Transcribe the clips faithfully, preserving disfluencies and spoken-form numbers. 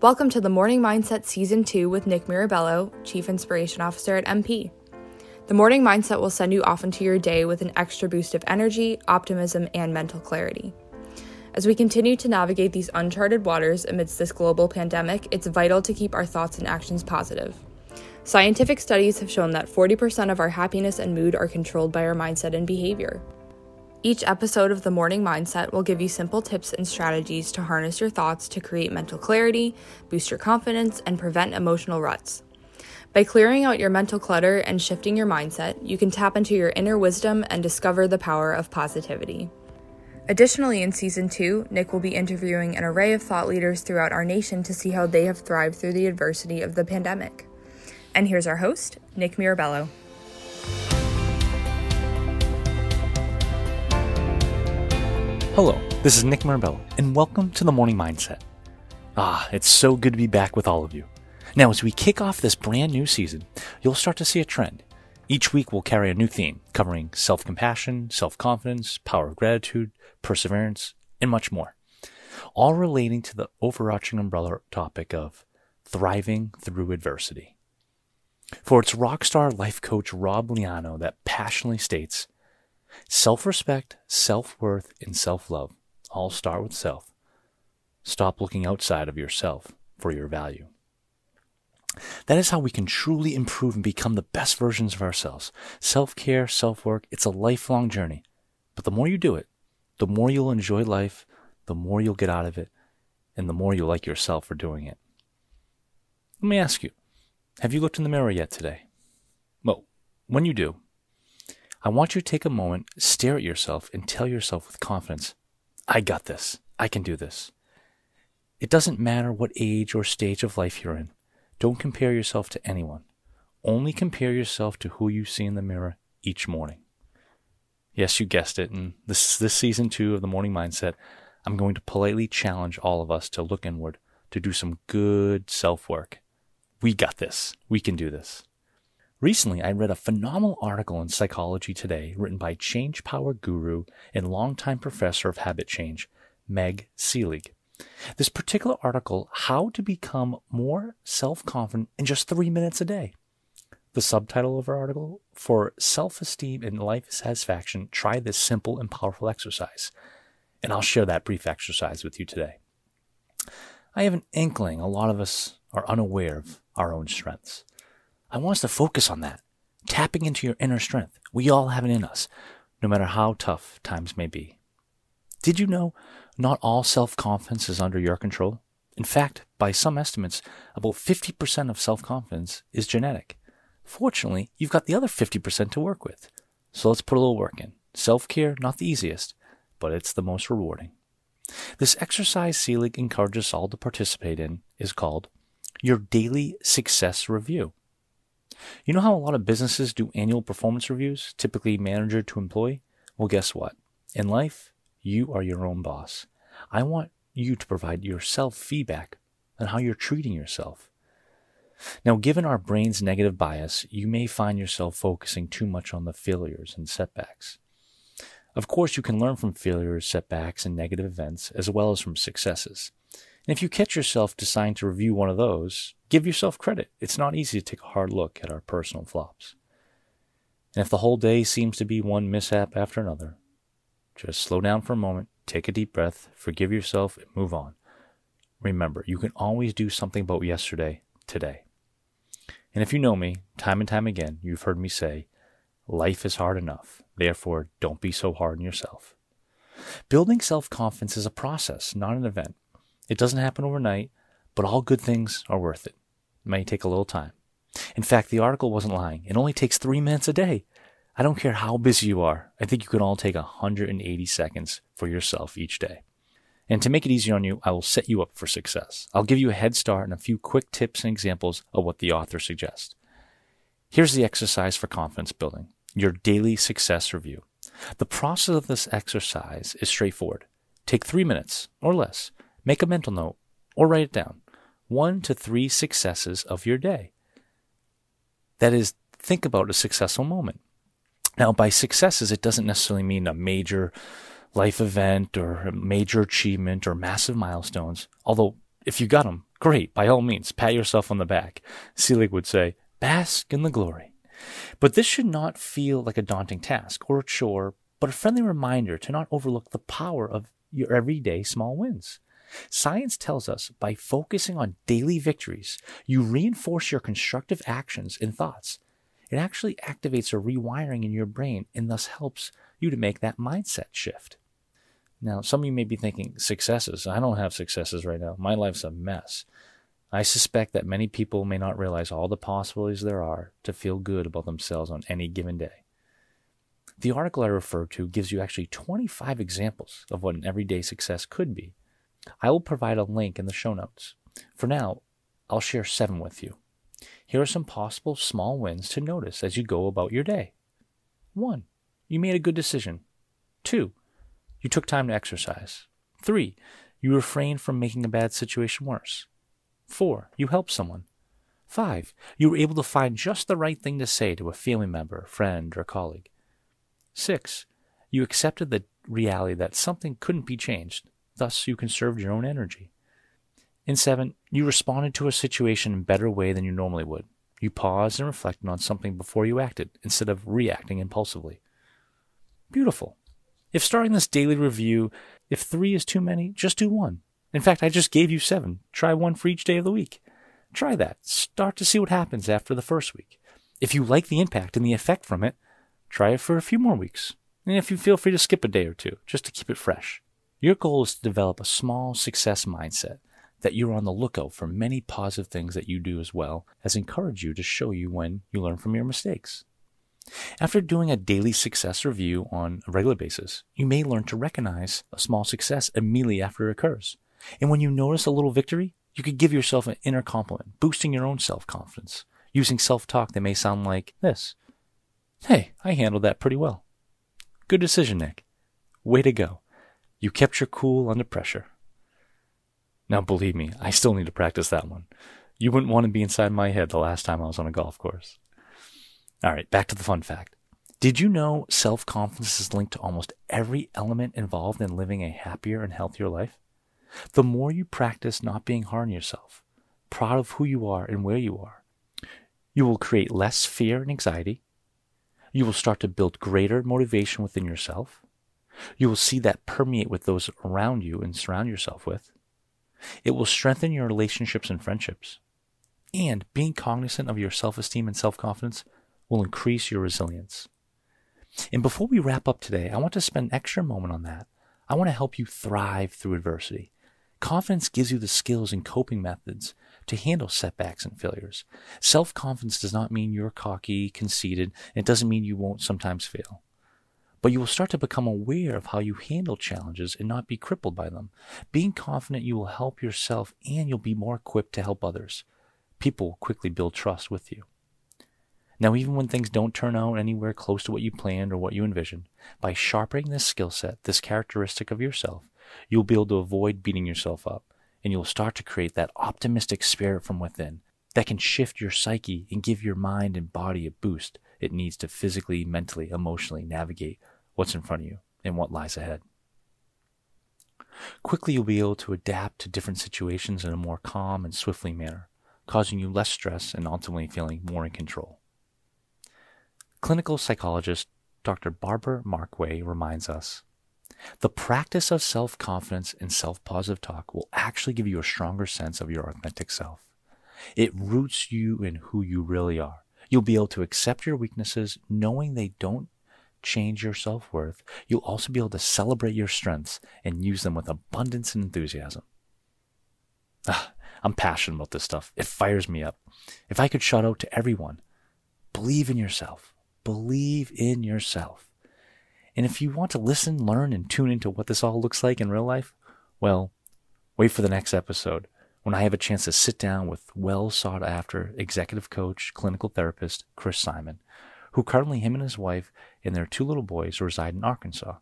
Welcome to the Morning Mindset Season two with Nick Mirabello, Chief Inspiration Officer at M P. The Morning Mindset will send you off into your day with an extra boost of energy, optimism, and mental clarity. As we continue to navigate these uncharted waters amidst this global pandemic, it's vital to keep our thoughts and actions positive. Scientific studies have shown that forty percent of our happiness and mood are controlled by our mindset and behavior. Each episode of The Morning Mindset will give you simple tips and strategies to harness your thoughts to create mental clarity, boost your confidence, and prevent emotional ruts. By clearing out your mental clutter and shifting your mindset, you can tap into your inner wisdom and discover the power of positivity. Additionally, in Season two, Nick will be interviewing an array of thought leaders throughout our nation to see how they have thrived through the adversity of the pandemic. And here's our host, Nick Mirabello. Hello, this is Nick Mirabello, and welcome to The Morning Mindset. Ah, it's so good to be back with all of you. Now, as we kick off this brand new season, you'll start to see a trend. Each week we'll carry a new theme, covering self-compassion, self-confidence, power of gratitude, perseverance, and much more, all relating to the overarching umbrella topic of thriving through adversity. For it's rock star life coach Rob Liano that passionately states, "Self-respect, self-worth, and self-love all start with self. Stop looking outside of yourself for your value." That is how we can truly improve and become the best versions of ourselves. Self-care, self-work, it's a lifelong journey. But the more you do it, the more you'll enjoy life, the more you'll get out of it, and the more you'll like yourself for doing it. Let me ask you, have you looked in the mirror yet today? Well, when you do, I want you to take a moment, stare at yourself, and tell yourself with confidence, "I got this. I can do this." It doesn't matter what age or stage of life you're in. Don't compare yourself to anyone. Only compare yourself to who you see in the mirror each morning. Yes, you guessed it. And this this season two of The Morning Mindset, I'm going to politely challenge all of us to look inward, to do some good self-work. We got this. We can do this. Recently, I read a phenomenal article in Psychology Today written by change power guru and longtime professor of habit change, Meg Selig. This particular article, How to Become More Self-Confident in Just Three Minutes a Day. The subtitle of our article, For Self-Esteem and Life Satisfaction, Try This Simple and Powerful Exercise. And I'll share that brief exercise with you today. I have an inkling a lot of us are unaware of our own strengths. I want us to focus on that, tapping into your inner strength. We all have it in us, no matter how tough times may be. Did you know not all self-confidence is under your control? In fact, by some estimates, about fifty percent of self-confidence is genetic. Fortunately, you've got the other fifty percent to work with. So let's put a little work in. Self-care, not the easiest, but it's the most rewarding. This exercise Selig encourages us all to participate in is called Your Daily Success Review. You know how a lot of businesses do annual performance reviews, typically manager to employee? Well, guess what? In life, you are your own boss. I want you to provide yourself feedback on how you're treating yourself. Now, given our brain's negative bias, you may find yourself focusing too much on the failures and setbacks. Of course, you can learn from failures, setbacks, and negative events, as well as from successes. And if you catch yourself deciding to review one of those, give yourself credit. It's not easy to take a hard look at our personal flops. And if the whole day seems to be one mishap after another, just slow down for a moment, take a deep breath, forgive yourself, and move on. Remember, you can always do something about yesterday, today. And if you know me, time and time again, you've heard me say, life is hard enough. Therefore, don't be so hard on yourself. Building self-confidence is a process, not an event. It doesn't happen overnight, but all good things are worth it. It may take a little time. In fact, the article wasn't lying. It only takes three minutes a day. I don't care how busy you are. I think you can all take one hundred eighty seconds for yourself each day. And to make it easier on you, I will set you up for success. I'll give you a head start and a few quick tips and examples of what the author suggests. Here's the exercise for confidence building, your daily success review. The process of this exercise is straightforward. Take three minutes or less. Make a mental note or write it down. One to three successes of your day. That is, think about a successful moment. Now, by successes, it doesn't necessarily mean a major life event or a major achievement or massive milestones. Although, if you got them, Great, by all means, pat yourself on the back. Selig would say, bask in the glory. But this should not feel like a daunting task or a chore, but a friendly reminder to not overlook the power of your everyday small wins. Science tells us by focusing on daily victories, you reinforce your constructive actions and thoughts. It actually activates a rewiring in your brain and thus helps you to make that mindset shift. Now, some of you may be thinking, successes. I don't have successes right now. My life's a mess. I suspect that many people may not realize all the possibilities there are to feel good about themselves on any given day. The article I referred to gives you actually twenty-five examples of what an everyday success could be. I will provide a link in the show notes. For now, I'll share seven with you. Here are some possible small wins to notice as you go about your day. One, you made a good decision. Two, you took time to exercise. Three, you refrained from making a bad situation worse. Four, you helped someone. Five, you were able to find just the right thing to say to a family member, friend, or colleague. Six, you accepted the reality that something couldn't be changed. Thus, you conserved your own energy. And seven, you responded to a situation in a better way than you normally would. You paused and reflected on something before you acted, instead of reacting impulsively. Beautiful. If starting this daily review, if three is too many, just do one. In fact, I just gave you seven. Try one for each day of the week. Try that. Start to see what happens after the first week. If you like the impact and the effect from it, try it for a few more weeks. And if you feel free to skip a day or two, just to keep it fresh. Your goal is to develop a small success mindset that you're on the lookout for many positive things that you do as well as encourage you to show you when you learn from your mistakes. After doing a daily success review on a regular basis, you may learn to recognize a small success immediately after it occurs. And when you notice a little victory, you could give yourself an inner compliment, boosting your own self-confidence, using self-talk that may sound like this. Hey, I handled that pretty well. Good decision, Nick. Way to go. You kept your cool under pressure. Now, believe me, I still need to practice that one. You wouldn't want to be inside my head the last time I was on a golf course. All right, back to the fun fact. Did you know self-confidence is linked to almost every element involved in living a happier and healthier life? The more you practice not being hard on yourself, proud of who you are and where you are, you will create less fear and anxiety. You will start to build greater motivation within yourself. You will see that permeate with those around you and surround yourself with. It will strengthen your relationships and friendships. And being cognizant of your self-esteem and self-confidence will increase your resilience. And before we wrap up today, I want to spend an extra moment on that. I want to help you thrive through adversity. Confidence gives you the skills and coping methods to handle setbacks and failures. Self-confidence does not mean you're cocky, conceited, and it doesn't mean you won't sometimes fail. But you will start to become aware of how you handle challenges and not be crippled by them. Being confident, you will help yourself and you'll be more equipped to help others. People will quickly build trust with you. Now, even when things don't turn out anywhere close to what you planned or what you envisioned, by sharpening this skill set, this characteristic of yourself, you'll be able to avoid beating yourself up, and you'll start to create that optimistic spirit from within that can shift your psyche and give your mind and body a boost it needs to physically, mentally, emotionally navigate what's in front of you and what lies ahead. Quickly, you'll be able to adapt to different situations in a more calm and swiftly manner, causing you less stress and ultimately feeling more in control. Clinical psychologist Doctor Barbara Markway reminds us, the practice of self-confidence and self-positive talk will actually give you a stronger sense of your authentic self. It roots you in who you really are. You'll be able to accept your weaknesses, knowing they don't change your self-worth. You'll also be able to celebrate your strengths and use them with abundance and enthusiasm. Ah, I'm passionate about this stuff. It fires me up. If I could shout out to everyone, believe in yourself. Believe in yourself. And if you want to listen, learn, and tune into what this all looks like in real life, well, wait for the next episode when I have a chance to sit down with well-sought-after executive coach, clinical therapist, Chris Simon, who currently him and his wife and their two little boys reside in Arkansas.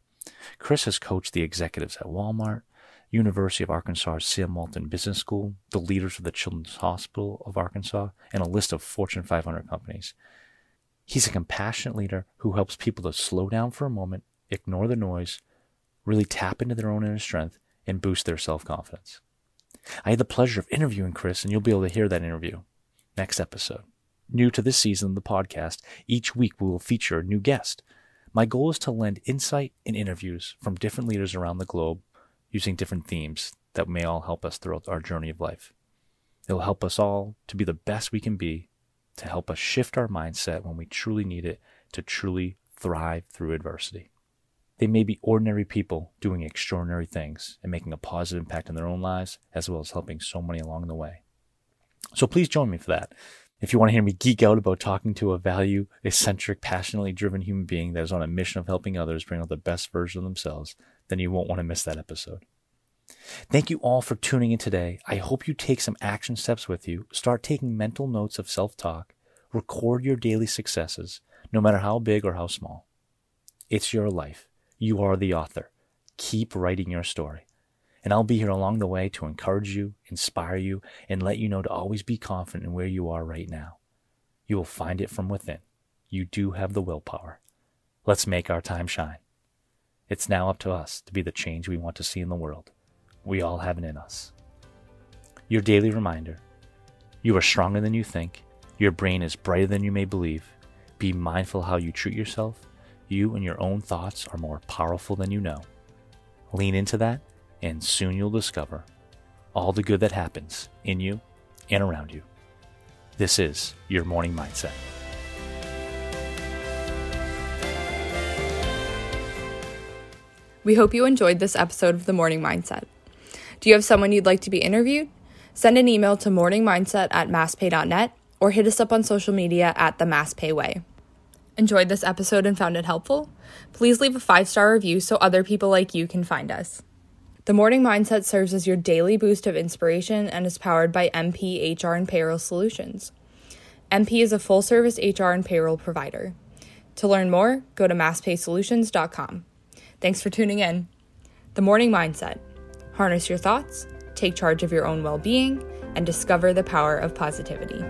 Chris has coached the executives at Walmart, University of Arkansas Sam Walton Business School, the leaders of the Children's Hospital of Arkansas, and a list of Fortune five hundred companies. He's a compassionate leader who helps people to slow down for a moment, ignore the noise, really tap into their own inner strength, and boost their self-confidence. I had the pleasure of interviewing Chris, and you'll be able to hear that interview next episode. New to this season of the podcast, each week we will feature a new guest. My goal is to lend insight and interviews from different leaders around the globe using different themes that may all help us throughout our journey of life. It will help us all to be the best we can be, to help us shift our mindset when we truly need it, to truly thrive through adversity. They may be ordinary people doing extraordinary things and making a positive impact in their own lives, as well as helping so many along the way. So please join me for that. If you want to hear me geek out about talking to a value-eccentric, passionately driven human being that is on a mission of helping others bring out the best version of themselves, then you won't want to miss that episode. Thank you all for tuning in today. I hope you take some action steps with you. Start taking mental notes of self-talk. Record your daily successes, no matter how big or how small. It's your life. You are the author. Keep writing your story. And I'll be here along the way to encourage you, inspire you, and let you know to always be confident in where you are right now. You will find it from within. You do have the willpower. Let's make our time shine. It's now up to us to be the change we want to see in the world. We all have it in us. Your daily reminder: you are stronger than you think. Your brain is brighter than you may believe. Be mindful how you treat yourself. You and your own thoughts are more powerful than you know. Lean into that, and soon you'll discover all the good that happens in you and around you. This is your morning mindset. We hope you enjoyed this episode of The Morning Mindset. Do you have someone you'd like to be interviewed? Send an email to morningmindset at masspay dot net or hit us up on social media at The Masspay Way. Enjoyed this episode and found it helpful? Please leave a five-star review so other people like you can find us. The Morning Mindset serves as your daily boost of inspiration and is powered by M P H R and Payroll Solutions. M P is a full-service H R and payroll provider. To learn more, go to mass pay solutions dot com. Thanks for tuning in. The Morning Mindset. Harness your thoughts, take charge of your own well-being, and discover the power of positivity.